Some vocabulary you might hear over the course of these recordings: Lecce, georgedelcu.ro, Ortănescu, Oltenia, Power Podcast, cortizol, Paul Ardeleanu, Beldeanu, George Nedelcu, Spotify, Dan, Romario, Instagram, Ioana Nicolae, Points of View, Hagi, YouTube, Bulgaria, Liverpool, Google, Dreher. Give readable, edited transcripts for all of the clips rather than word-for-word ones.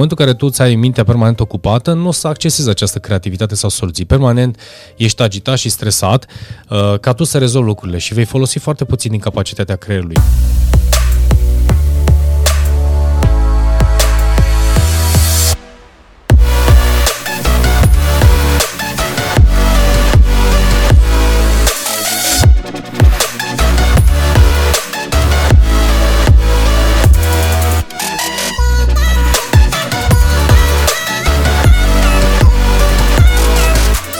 momentul în care tu ți-ai mintea permanent ocupată, nu o să accesezi această creativitate sau soluții. Permanent ești agitat și stresat ca tu să rezolvi lucrurile și vei folosi foarte puțin din capacitatea creierului.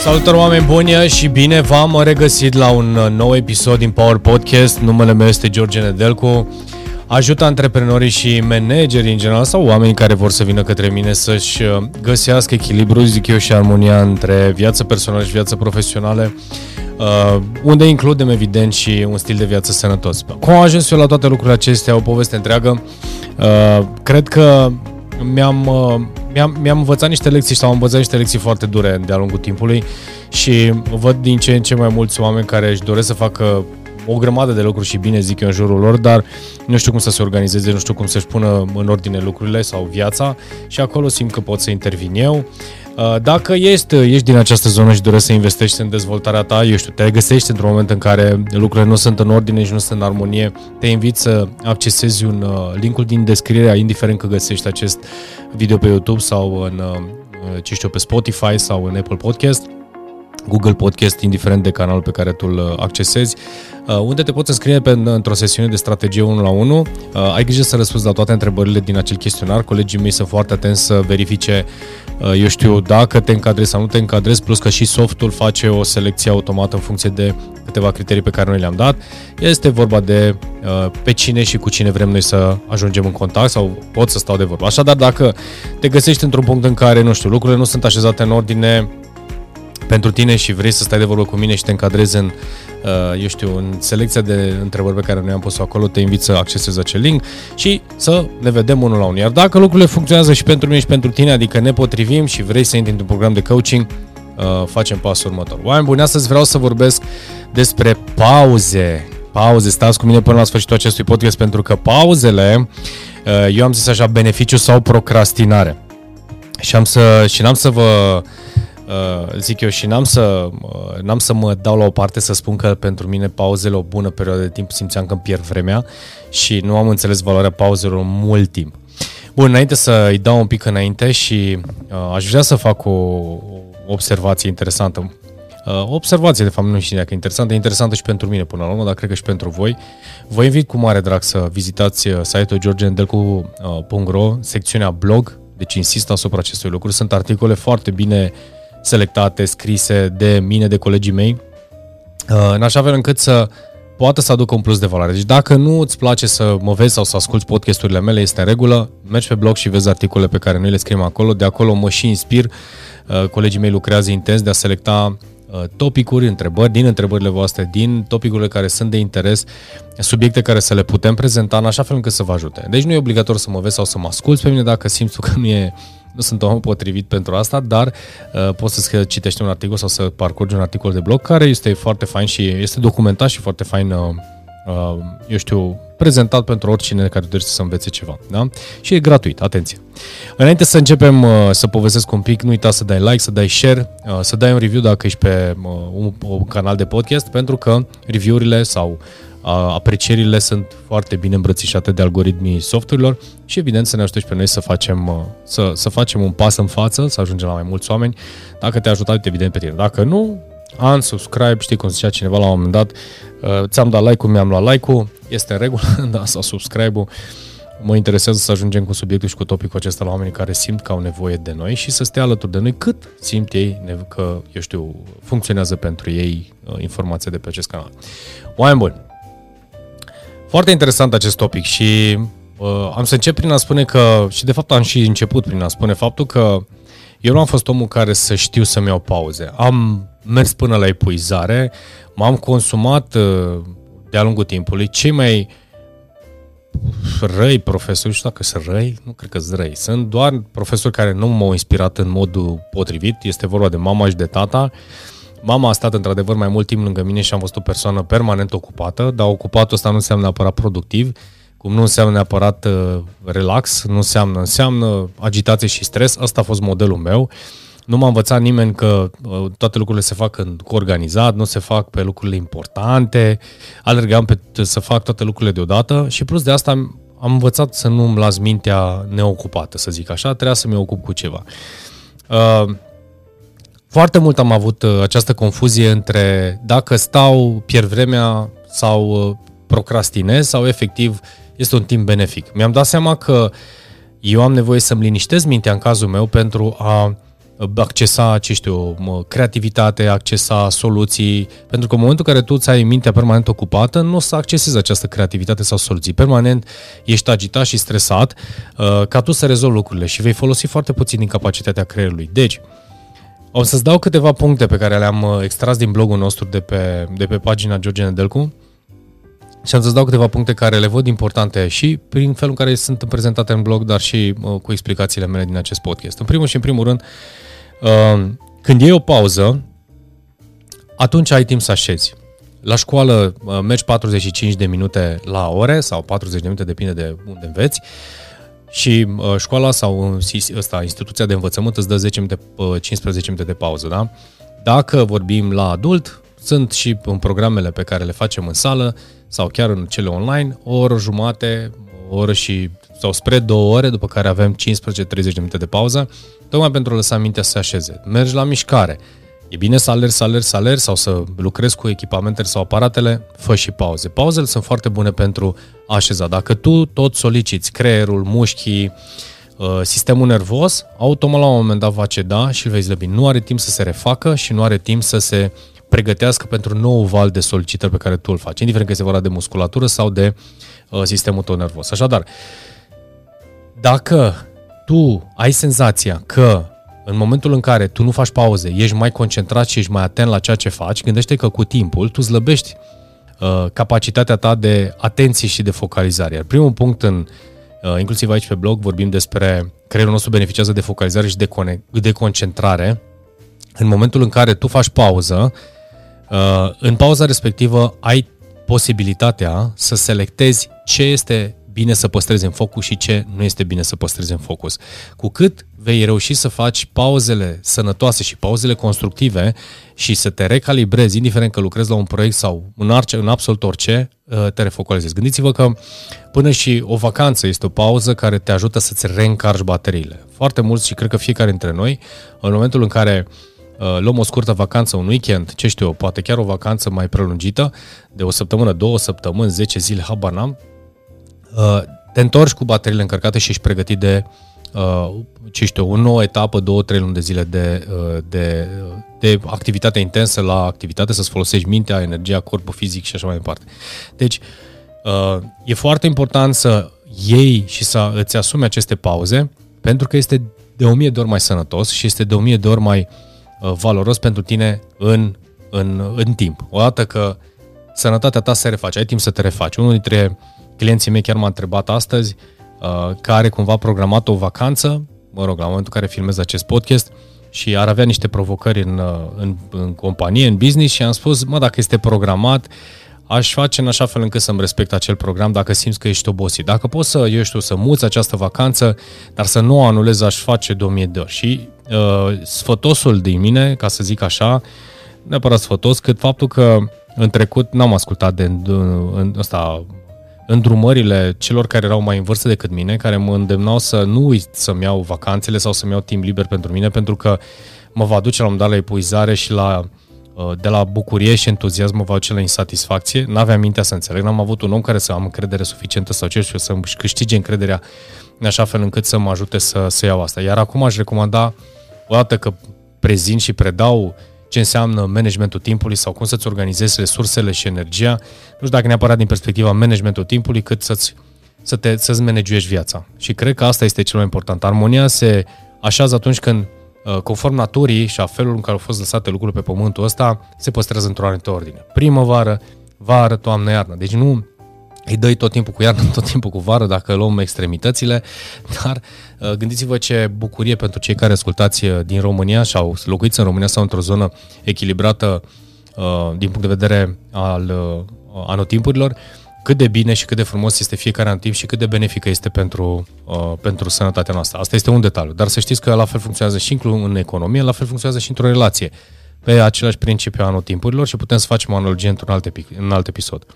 Salutare oameni buni și bine v-am regăsit la un nou episod din Power Podcast. Numele meu este George Nedelcu. Ajut antreprenorii și managerii în general sau oamenii care vor să vină către mine să-și găsească echilibru, zic eu, și armonia între viața personală și viața profesională, unde includem evident și un stil de viață sănătos. Cum am ajuns eu la toate lucrurile acestea, o poveste întreagă. Cred că mi-am învățat niște lecții sau am învățat niște lecții foarte dure de-a lungul timpului și văd din ce în ce mai mulți oameni care își doresc să facă o grămadă de lucruri și bine, zic eu, în jurul lor, dar nu știu cum să se organizeze, nu știu cum să-și pună în ordine lucrurile sau viața și acolo simt că pot să intervin eu. Dacă ești din această zonă și dorești să investești în dezvoltarea ta, eu știu, te regăsești într-un moment în care lucrurile nu sunt în ordine și nu sunt în armonie, te invit să accesezi un link-ul din descrierea, indiferent că găsești acest video pe YouTube sau în, ce știu, pe Spotify sau în Apple Podcast, Google Podcast, indiferent de canalul pe care tu îl accesezi, unde te poți înscrie într-o sesiune de strategie 1-1. Ai grijă să răspunzi la toate întrebările din acel chestionar. Colegii mei sunt foarte atenți să verifice, eu știu, dacă te încadrezi sau nu te încadrezi, plus că și softul face o selecție automată în funcție de câteva criterii pe care noi le-am dat. Este vorba de pe cine și cu cine vrem noi să ajungem în contact sau pot să stau de vorbă. Așadar, dacă te găsești într-un punct în care, nu știu, lucrurile nu sunt așezate în ordine pentru tine și vrei să stai de vorbă cu mine și te încadrezi în, eu știu, în selecția de întrebări pe care noi am pus-o acolo, te invit să accesezi acel link și să ne vedem unul la unul. Iar dacă lucrurile funcționează și pentru mine și pentru tine, adică ne potrivim și vrei să intri într-un program de coaching, facem pasul următor. Oameni buni, astăzi vreau să vorbesc despre pauze. Pauze, stați cu mine până la sfârșitul acestui podcast pentru că pauzele, eu am zis așa, beneficiu sau procrastinare. N-am să mă dau la o parte să spun că pentru mine pauzele o bună perioadă de timp simțeam că îmi pierd vremea și nu am înțeles valoarea pauzelor mult timp. Bun, înainte să-i dau un pic înainte și aș vrea să fac o observație interesantă. Observație, de fapt, nu știu dacă e interesantă, e interesantă și pentru mine până la urmă, dar cred că și pentru voi. Vă invit cu mare drag să vizitați site-ul georgedelcu.ro, secțiunea blog, deci insist asupra acestui lucru. Sunt articole foarte bine selectate, scrise de mine, de colegii mei, în așa fel încât să poată să aducă un plus de valoare. Deci dacă nu îți place să mă vezi sau să asculti podcasturile mele, este în regulă, mergi pe blog și vezi articole pe care noi le scriem acolo, de acolo mă și inspir, colegii mei lucrează intens de a selecta topicuri, întrebări, din întrebările voastre, din topicurile care sunt de interes, subiecte care să le putem prezenta în așa fel încât să vă ajute. Deci nu e obligator să mă vezi sau să mă asculti pe mine dacă simți că nu sunt omul potrivit pentru asta, dar poți să citești un articol sau să parcurgi un articol de blog care este foarte fain și este documentat și foarte fain, eu știu, prezentat pentru oricine care dorește să învețe ceva. Da? Și e gratuit, atenție! Înainte să începem să povestesc un pic, nu uita să dai like, să dai share, să dai un review dacă ești pe un canal de podcast, pentru că review-urile sau aprecierile sunt foarte bine îmbrățișate de algoritmii softurilor și evident să ne ajute și pe noi să facem un pas în față, să ajungem la mai mulți oameni. Dacă te-a ajutat, evident pe tine. Dacă nu, unsubscribe, știi cum zicea cineva la un moment dat, ți-am dat like-ul, mi-am luat like-ul, este în regulă, da, sau subscribe-ul. Mă interesează să ajungem cu subiectul și cu topicul acesta la oamenii care simt că au nevoie de noi și să stea alături de noi cât simt ei că, eu știu, funcționează pentru ei informația de pe acest canal. Oameni buni! Foarte interesant acest topic și am să încep prin a spune că, și de fapt am și început prin a spune faptul că eu nu am fost omul care să știu să-mi iau pauze. Am mers până la epuizare, m-am consumat de-a lungul timpului. Cei mai răi profesori, știu dacă sunt răi, nu cred că sunt răi, sunt doar profesori care nu m-au inspirat în modul potrivit. Este vorba de mama și de tata. Mama a stat într-adevăr mai mult timp lângă mine și am fost o persoană permanent ocupată, dar ocupatul ăsta nu înseamnă neapărat productiv, cum nu înseamnă neapărat relax, nu înseamnă agitație și stres. Asta a fost modelul meu. Nu m-a învățat nimeni că toate lucrurile se fac organizat, nu se fac pe lucrurile importante, alergam să fac toate lucrurile deodată și plus de asta am învățat să nu îmi las mintea neocupată, să zic așa, trebuia să mă ocup cu ceva. Foarte mult am avut această confuzie între dacă stau, pierd vremea sau procrastinez sau efectiv este un timp benefic. Mi-am dat seama că eu am nevoie să-mi liniștez mintea în cazul meu pentru a accesa, ce știu, creativitate, accesa soluții, pentru că în momentul în care tu îți ai mintea permanent ocupată, nu o să accesezi această creativitate sau soluții. Permanent ești agitat și stresat ca tu să rezolvi lucrurile și vei folosi foarte puțin din capacitatea creierului. Deci, o să-ți dau câteva puncte pe care le-am extras din blogul nostru de pe pagina George Nedelcu și am să-ți dau câteva puncte care le văd importante și prin felul în care sunt prezentate în blog, dar și cu explicațiile mele din acest podcast. În primul și în primul rând, când iei o pauză, atunci ai timp să așezi. La școală mergi 45 de minute la ore sau 40 de minute, depinde de unde înveți, și școala sau instituția de învățământ îți dă 10 minute, 15 minute de pauză, da? Dacă vorbim la adult, sunt și în programele pe care le facem în sală sau chiar în cele online, o oră jumate, o oră și sau spre 2 ore, după care avem 15-30 de minute de pauză, tocmai pentru a lăsa mintea să se așeze. Mergi la mișcare. E bine să alergi, sau să lucrezi cu echipamentele sau aparatele, fă și pauze. Pauzele sunt foarte bune pentru a așeza. Dacă tu tot soliciți creierul, mușchii, sistemul nervos, automat la un moment dat va ceda și îl vei slăbi. Nu are timp să se refacă și nu are timp să se pregătească pentru nou val de solicitări pe care tu îl faci, indiferent că este vorba de musculatură sau de sistemul tău nervos. Așadar, dacă tu ai senzația că în momentul în care tu nu faci pauze, ești mai concentrat și ești mai atent la ceea ce faci, gândește că cu timpul tu slăbești capacitatea ta de atenție și de focalizare. Iar primul punct, inclusiv aici pe blog, vorbim despre creierul nostru beneficiază de focalizare și de concentrare. În momentul în care tu faci pauză, în pauza respectivă ai posibilitatea să selectezi ce este bine să păstrezi în focus și ce nu este bine să păstrezi în focus. Cu cât vei reuși să faci pauzele sănătoase și pauzele constructive și să te recalibrezi, indiferent că lucrezi la un proiect sau în absolut orice, te refocalizezi. Gândiți-vă că până și o vacanță este o pauză care te ajută să-ți reîncarci bateriile. Foarte mulți, și cred că fiecare dintre noi, în momentul în care luăm o scurtă vacanță, un weekend, ce știu eu, poate chiar o vacanță mai prelungită, de o săptămână, 2 săptămâni, 10 zile, habar n-am, te întorci cu bateriile încărcate și ești pregătit de, ce știu, o nouă etapă, 2-3 luni de zile de activitate intensă la activitate, să-ți folosești mintea, energia, corpul fizic și așa mai departe. Deci, e foarte important să iei și să îți asumi aceste pauze, pentru că este de 1000 de ori mai sănătos și este de 1000 de ori mai valoros pentru tine în timp. Odată că sănătatea ta se reface, ai timp să te refaci. Unul dintre clienții mei chiar m-a întrebat astăzi, că are cumva programat o vacanță, la momentul în care filmez acest podcast, și ar avea niște provocări în companie, în business, și am spus, dacă este programat, aș face în așa fel încât să-mi respect acel program dacă simți că ești obosit. Dacă poți să, să muți această vacanță, dar să nu o anulezi, aș face 2000 de ori. Și sfătosul din mine, ca să zic așa, neapărat sfătos, cât faptul că în trecut n-am ascultat de îndrumările celor care erau mai în vârstă decât mine, care mă îndemnau să nu uit să-mi iau vacanțele sau să-mi iau timp liber pentru mine, pentru că mă va duce la un moment dat la epuizare și de la bucurie și entuziasm mă va duce la insatisfacție. N-aveam mintea să înțeleg, n-am avut un om care să am încredere suficientă sau ce știu, să-mi câștige încrederea în așa fel încât să mă ajute să iau asta. Iar acum aș recomanda, odată că prezint și predau ce înseamnă managementul timpului sau cum să-ți organizezi resursele și energia, nu știu dacă neapărat din perspectiva managementul timpului, cât să-ți manageuiești viața. Și cred că asta este cel mai important. Armonia se așează atunci când, conform naturii și a felului în care au fost lăsate lucrurile pe pământul ăsta, se păstrează într-o anumită ordine. Primăvară, vară, toamnă, iarnă. Deci nu îi dai tot timpul cu iarnă, tot timpul cu vară, dacă luăm extremitățile, dar gândiți-vă ce bucurie pentru cei care ascultați din România sau locuiți în România sau într-o zonă echilibrată din punct de vedere al anotimpurilor, cât de bine și cât de frumos este fiecare activ și cât de benefică este pentru sănătatea noastră. Asta este un detaliu, dar să știți că la fel funcționează și în economie, la fel funcționează și într-o relație. Pe același principiu anotimpurilor și putem să facem o analogie într-un alt episod.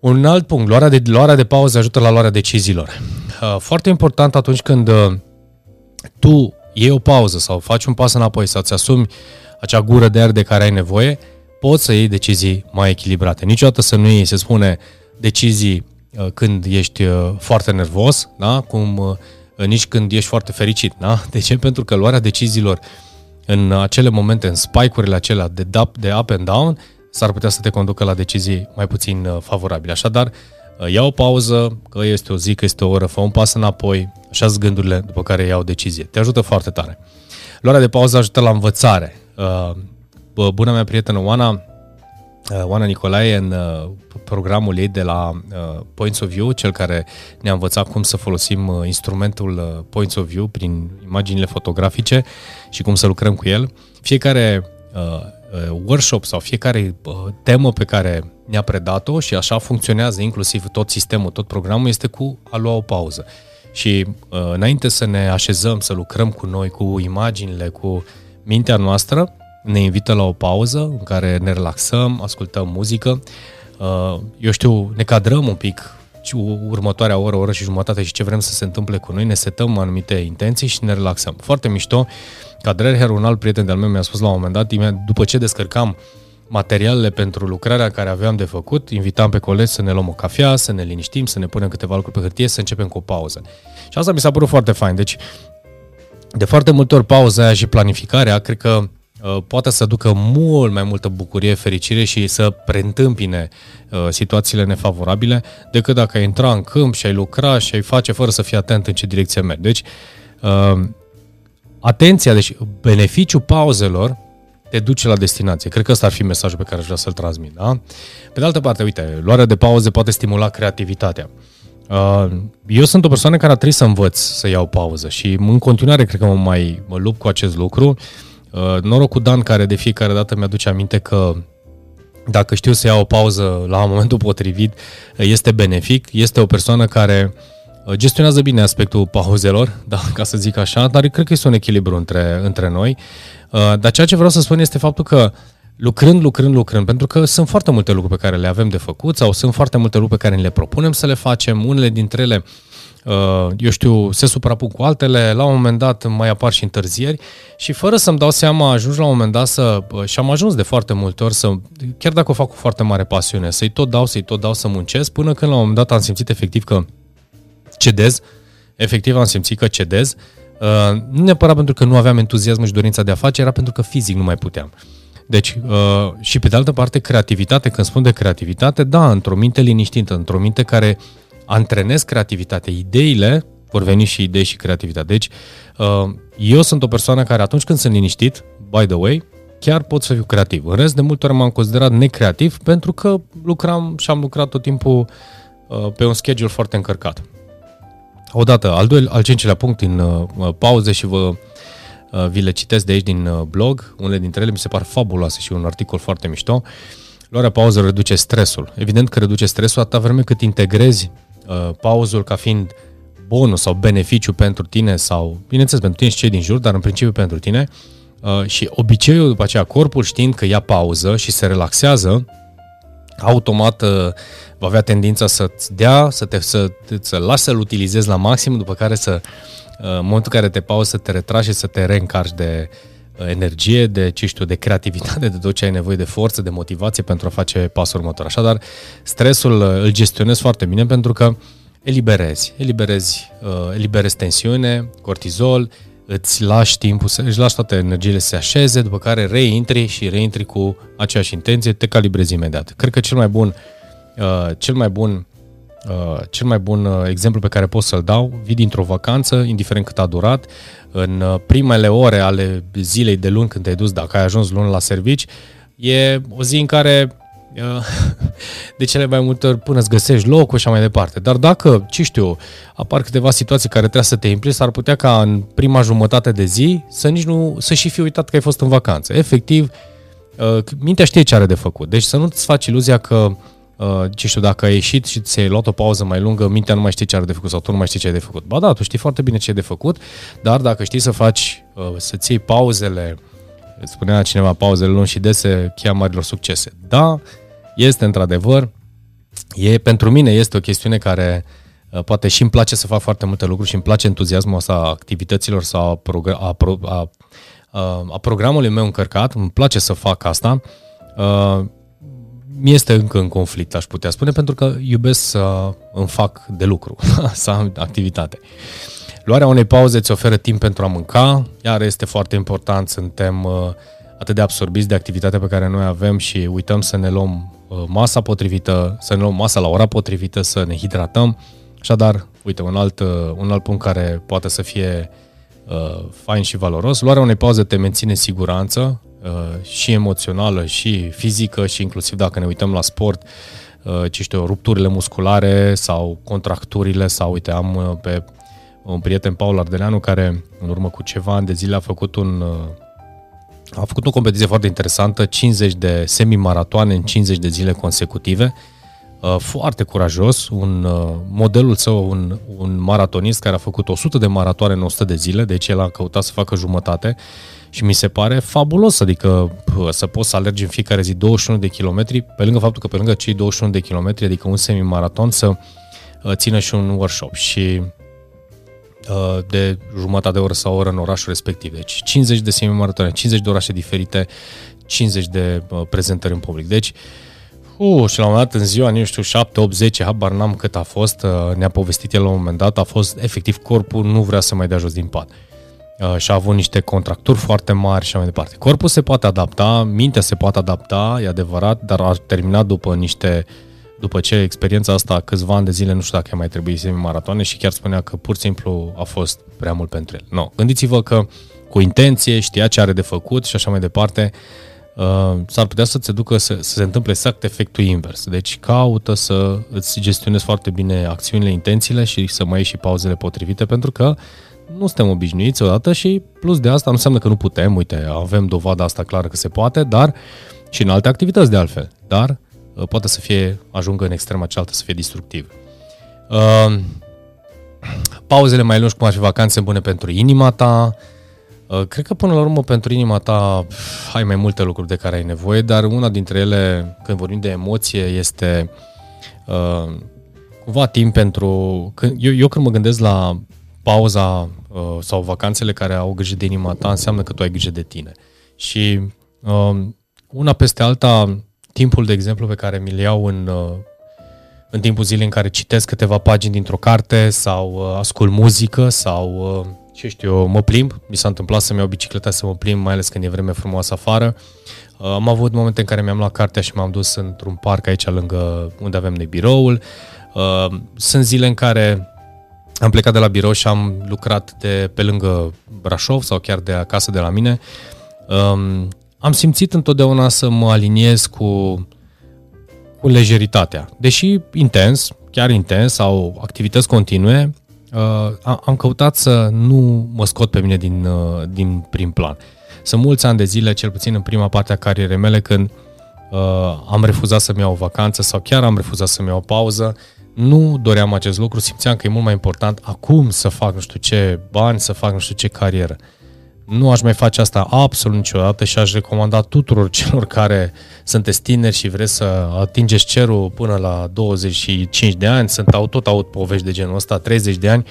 Un alt punct, luarea de pauze ajută la luarea deciziilor. Foarte important atunci când tu iei o pauză sau faci un pas înapoi, să-ți asumi acea gură de aer de care ai nevoie, poți să iei decizii mai echilibrate. Niciodată să nu iei, se spune, decizii când ești foarte nervos, da? Cum nici când ești foarte fericit. Da? De ce? Pentru că luarea deciziilor în acele momente, în spike-urile acelea de up and down, s-ar putea să te conducă la decizii mai puțin favorabile. Așadar, ia o pauză, că este o zi, că este o oră, fă un pas înapoi, așează gândurile, după care ia o decizie. Te ajută foarte tare. Luarea de pauză ajută la învățare. Bună mea prietenă Ioana Nicolae, în programul ei de la Points of View, cel care ne-a învățat cum să folosim instrumentul Points of View prin imaginile fotografice și cum să lucrăm cu el. Fiecare workshop sau fiecare temă pe care ne-a predat-o, și așa funcționează inclusiv tot sistemul, tot programul, este cu a lua o pauză. Și înainte să ne așezăm, să lucrăm cu noi, cu imaginile, cu mintea noastră, ne invită la o pauză în care ne relaxăm, ascultăm muzică, eu știu, ne cadrăm un pic următoarea oră, oră și jumătate și ce vrem să se întâmple cu noi, ne setăm anumite intenții și ne relaxăm. Foarte mișto, ca Dreher, un alt prieten de-al meu, mi-a spus la un moment dat, după ce descărcam materialele pentru lucrarea care aveam de făcut, invitam pe colegi să ne luăm o cafea, să ne liniștim, să ne punem câteva lucruri pe hârtie, să începem cu o pauză. Și asta mi s-a părut foarte fain. Deci, de foarte multe ori pauza aia și planificarea, cred că poate să aducă mult mai multă bucurie, fericire și să preîntâmpine situațiile nefavorabile decât dacă ai intra în câmp și ai lucra și ai face fără să fii atent în ce direcție mergi. Deci, atenția, deci beneficiul pauzelor te duce la destinație. Cred că ăsta ar fi mesajul pe care aș vrea să-l transmit. Da? Pe de altă parte, uite, luarea de pauze poate stimula creativitatea. Eu sunt o persoană care a trebuit să învăț să iau pauză și în continuare cred că mă lupt cu acest lucru. Noroc cu Dan, care de fiecare dată mi-aduce aminte că dacă știu să iau o pauză la momentul potrivit, este benefic. Este o persoană care gestionează bine aspectul pauzelor, da, ca să zic așa, dar cred că este un echilibru între noi. Dar ceea ce vreau să spun este faptul că lucrând, pentru că sunt foarte multe lucruri pe care le avem de făcut sau sunt foarte multe lucruri pe care le propunem să le facem, unele dintre ele, eu știu, se suprapun cu altele, la un moment dat mai apar și întârzieri și fără să-mi dau seama ajungi la un moment dat și am ajuns de foarte multe ori să, chiar dacă o fac cu foarte mare pasiune, să-i tot dau să muncesc, până când la un moment dat am simțit efectiv că cedez, nu neapărat pentru că nu aveam entuziasmul și dorința de a face, era pentru că fizic nu mai puteam. Deci, și pe de altă parte, creativitate, când spun de creativitate, da, într-o minte liniștită, într-o minte care antrenez creativitatea, ideile, vor veni și idei și creativitate. Deci, eu sunt o persoană care atunci când sunt liniștit, by the way, chiar pot să fiu creativ. În rest, de multe ori m-am considerat necreativ pentru că am lucrat tot timpul pe un schedule foarte încărcat. Odată, al cincilea punct din pauze și vi le citesc de aici din blog, unele dintre ele mi se par fabuloase și un articol foarte mișto. Luarea pauzelor reduce stresul. Evident că reduce stresul atâta vreme cât integrezi pauzul ca fiind bonus sau beneficiu pentru tine sau, bineînțeles, pentru tine și cei din jur, dar în principiu pentru tine. Și obiceiul după aceea, corpul știind că ia pauză și se relaxează, automat va avea tendința să-ți dea, să lași să-l utilizezi la maxim, după care în momentul în care te pauzi să te retragi și să te reîncarci de energie, de creativitate, de tot ce ai nevoie, de forță, de motivație pentru a face pasul următor. Așadar, stresul îl gestionezi foarte bine pentru că eliberezi tensiune, cortizol, îți lași timpul, îți lași toate energiile să se așeze, după care reintri cu aceeași intenție, te calibrezi imediat. Cred că cel mai bun exemplu pe care pot să-l dau, vii dintr-o vacanță, indiferent cât a durat, în primele ore ale zilei de luni când te-ai dus, dacă ai ajuns luni la servici, e o zi în care de cele mai multe ori până îți găsești locul și mai departe. Dar dacă, ce știu, apar câteva situații care trebuie să te implici, s-ar putea ca în prima jumătate de zi să și fi uitat că ai fost în vacanță. Efectiv, mintea știe ce are de făcut. Deci să nu-ți faci iluzia că ce știu, dacă ai ieșit și ți-ai luat o pauză mai lungă, mintea nu mai știe ce are de făcut sau tu nu mai știi ce ai de făcut. Ba da, tu știi foarte bine ce ai de făcut, dar dacă știi să faci, să-ți iei pauzele, spunea cineva, pauzele lungi și dese, cheia marilor succese. Da, este într-adevăr, pentru mine este o chestiune care poate și îmi place să fac foarte multe lucruri și îmi place entuziasmul ăsta a activităților sau a programului meu încărcat, îmi place să fac asta. Mi este încă în conflict, aș putea spune, pentru că iubesc să îmi fac de lucru, să am activitate. Luarea unei pauze îți oferă timp pentru a mânca, iar este foarte important, suntem atât de absorbiți de activitatea pe care noi avem și uităm să ne luăm masa potrivită, să ne luăm masa la ora potrivită, să ne hidratăm. Așadar, uite, un alt punct care poate să fie fain și valoros. Luarea unei pauze te menține siguranță, și emoțională, și fizică, și inclusiv dacă ne uităm la sport, ce știu, rupturile musculare sau contracturile, sau uite, am pe un prieten, Paul Ardeleanu, care în urmă cu ceva ani de zile a făcut o competiție foarte interesantă, 50 de semimaratoane în 50 de zile consecutive, foarte curajos, modelul său, un maratonist care a făcut 100 de maratoane în 100 de zile, deci el a căutat să facă jumătate. Și mi se pare fabulos, adică să poți să alergi în fiecare zi 21 de kilometri, pe lângă faptul că pe lângă cei 21 de kilometri, adică un semimaraton, să țină și un workshop și de jumătate de oră sau oră în orașul respectiv. Deci 50 de semimaratoane, 50 de orașe diferite, 50 de prezentări în public. Deci, și la un moment dat, în ziua, nu știu, 7, 8, 10, habar n-am cât a fost, ne-a povestit el la un moment dat, a fost efectiv corpul nu vrea să mai dea jos din pat. Și a avut niște contracturi foarte mari și așa mai departe. Corpul se poate adapta, mintea se poate adapta, e adevărat, dar a terminat după ce experiența asta câțiva ani de zile, nu știu dacă i-a mai trebuit semimaratoane și chiar spunea că pur și simplu a fost prea mult pentru el. No. Gândiți-vă că cu intenție știa ce are de făcut și așa mai departe, s-ar putea să-ți ducă să se întâmple exact efectul invers. Deci caută să îți gestionezi foarte bine acțiunile, intențiile și să mai iei și pauzele potrivite, pentru că nu suntem obișnuiți odată și plus de asta nu înseamnă că nu putem, uite, avem dovada asta clară că se poate, dar și în alte activități de altfel, dar poate să fie, ajungă în extrema cealaltă, să fie destructiv. Pauzele mai lungi, cum ar fi vacanțe bune pentru inima ta, cred că până la urmă pentru inima ta ai mai multe lucruri de care ai nevoie, dar una dintre ele, când vorbim de emoție, este cumva timp pentru... Eu când mă gândesc la pauza sau vacanțele care au grijă de inima ta, înseamnă că tu ai grijă de tine. Și una peste alta, timpul, de exemplu, pe care mi-l iau în timpul zilei în care citesc câteva pagini dintr-o carte sau ascult muzică sau, ce știu eu, mă plimb. Mi s-a întâmplat să-mi iau bicicleta să mă plimb, mai ales când e vreme frumoasă afară. Am avut momente în care mi-am luat cartea și m-am dus într-un parc aici lângă unde avem noi biroul. Sunt zile în care am plecat de la birou și am lucrat de pe lângă Brașov sau chiar de acasă de la mine. Am simțit întotdeauna să mă aliniez cu lejeritatea. Deși intens, chiar intens sau activități continue, am căutat să nu mă scot pe mine din prim plan. Sunt mulți ani de zile, cel puțin în prima parte a carierei mele, când am refuzat să-mi iau o vacanță sau chiar am refuzat să-mi iau o pauză. Nu doream acest lucru, simțeam că e mult mai important acum să fac nu știu ce bani, să fac nu știu ce carieră. Nu aș mai face asta absolut niciodată și aș recomanda tuturor celor care sunteți tineri și vreți să atingeți cerul până la 25 de ani, tot aud povești de genul ăsta, 30 de ani.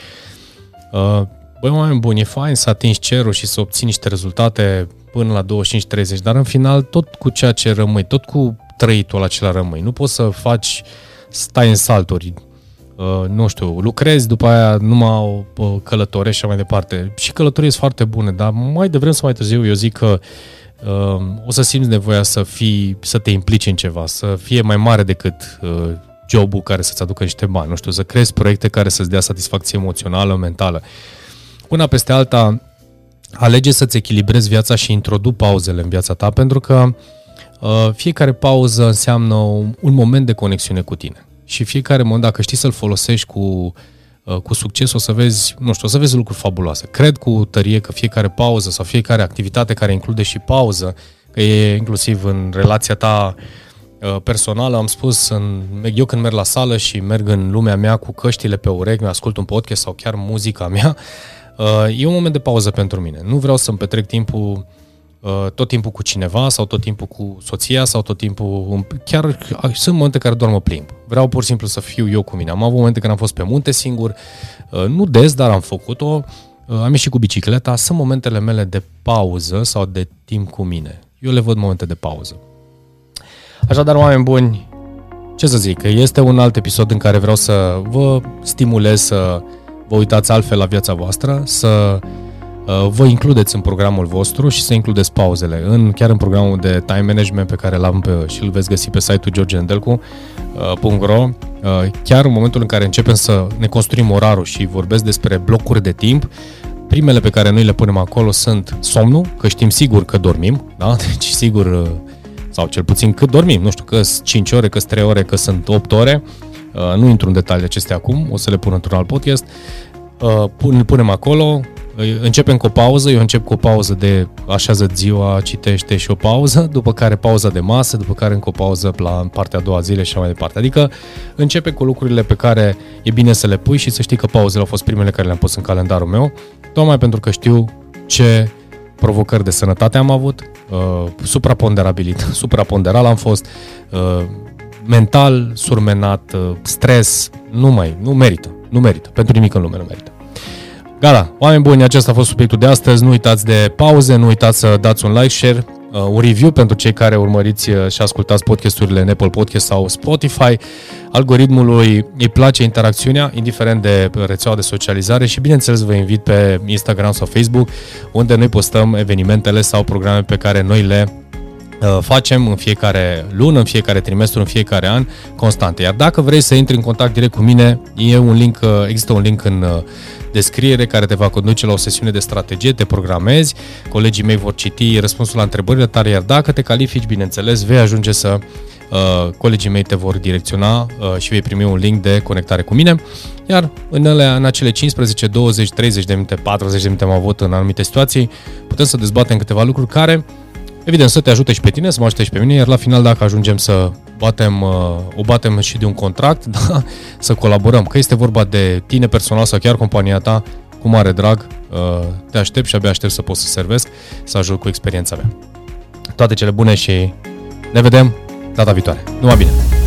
Băi, oameni buni, e fain să atingi cerul și să obții niște rezultate până la 25-30, dar în final tot cu ceea ce rămâi, tot cu trăitul acela rămâi. Nu poți să faci... stai în salturi, nu știu, lucrezi, după aia numai călătorești și mai departe. Și călătorii sunt foarte bune, dar mai devreme sau mai târziu eu zic că o să simți nevoia să te implici în ceva, să fie mai mare decât jobul care să-ți aducă niște bani, nu știu, să creezi proiecte care să-ți dea satisfacție emoțională, mentală. Una peste alta, alege să-ți echilibrezi viața și introduci pauzele în viața ta, pentru că fiecare pauză înseamnă un moment de conexiune cu tine. Și fiecare moment, dacă știi să-l folosești cu succes, o să vezi, nu știu, o să vezi lucruri fabuloase. Cred cu tărie că fiecare pauză sau fiecare activitate care include și pauză, că e inclusiv în relația ta personală, am spus, eu când merg la sală și merg în lumea mea cu căștile pe urechi, mi-ascult un podcast sau chiar muzica mea, e un moment de pauză pentru mine. Nu vreau să-mi petrec timpul tot timpul cu cineva sau tot timpul cu soția sau tot timpul... Chiar sunt momente care doar mă plimb. Vreau pur și simplu să fiu eu cu mine. Am avut momente când am fost pe munte singur, nu des, dar am făcut-o, am ieșit cu bicicleta. Sunt momentele mele de pauză sau de timp cu mine. Eu le văd momente de pauză. Așadar, oameni buni, ce să zic, este un alt episod în care vreau să vă stimulez să vă uitați altfel la viața voastră, să vă includeți în programul vostru și să includeți pauzele. Chiar în programul de time management pe care l-am și îl veți găsi pe site-ul georgedelcu.ro, chiar în momentul în care începem să ne construim orarul și vorbesc despre blocuri de timp, primele pe care noi le punem acolo sunt somnul, că știm sigur că dormim, da? Deci sigur... sau cel puțin cât dormim, nu știu, că sunt 5 ore, că sunt 3 ore, că sunt 8 ore, nu intru în detalii acestea acum, o să le pun într-un alt podcast, îl punem acolo, începem cu o pauză, eu încep cu o pauză de așează-ți ziua, citește și o pauză, după care pauza de masă, după care încă o pauză la partea a doua zile și așa mai departe. Adică începe cu lucrurile pe care e bine să le pui și să știi că pauzele au fost primele care le-am pus în calendarul meu, tocmai pentru că știu ce provocări de sănătate am avut, supraponderal am fost, mental surmenat, stres, nu merită, pentru nimic în lume nu merită. Gata, oameni buni, acesta a fost subiectul de astăzi, nu uitați de pauze, nu uitați să dați un like, share, un review pentru cei care urmăriți și ascultați podcasturile în Apple Podcast sau Spotify. Algoritmului îi place interacțiunea, indiferent de rețeaua de socializare și bineînțeles vă invit pe Instagram sau Facebook, unde noi postăm evenimentele sau programe pe care noi le facem în fiecare lună, în fiecare trimestru, în fiecare an, constante. Iar dacă vrei să intri în contact direct cu mine, există un link în descriere care te va conduce la o sesiune de strategie, te programezi, colegii mei vor citi răspunsul la întrebările tale, iar dacă te califici, bineînțeles, vei ajunge să... colegii mei te vor direcționa și vei primi un link de conectare cu mine. Iar în acele 15, 20, 30 de minute, 40 de minute am avut în anumite situații, putem să dezbatem câteva lucruri care evident să te ajute și pe tine, să mă ajute și pe mine, iar la final dacă ajungem să batem și de un contract, da? Să colaborăm, că este vorba de tine personal sau chiar compania ta, cu mare drag te aștept și abia aștept să pot să servesc, să ajut cu experiența mea. Toate cele bune și ne vedem data viitoare. Numai bine!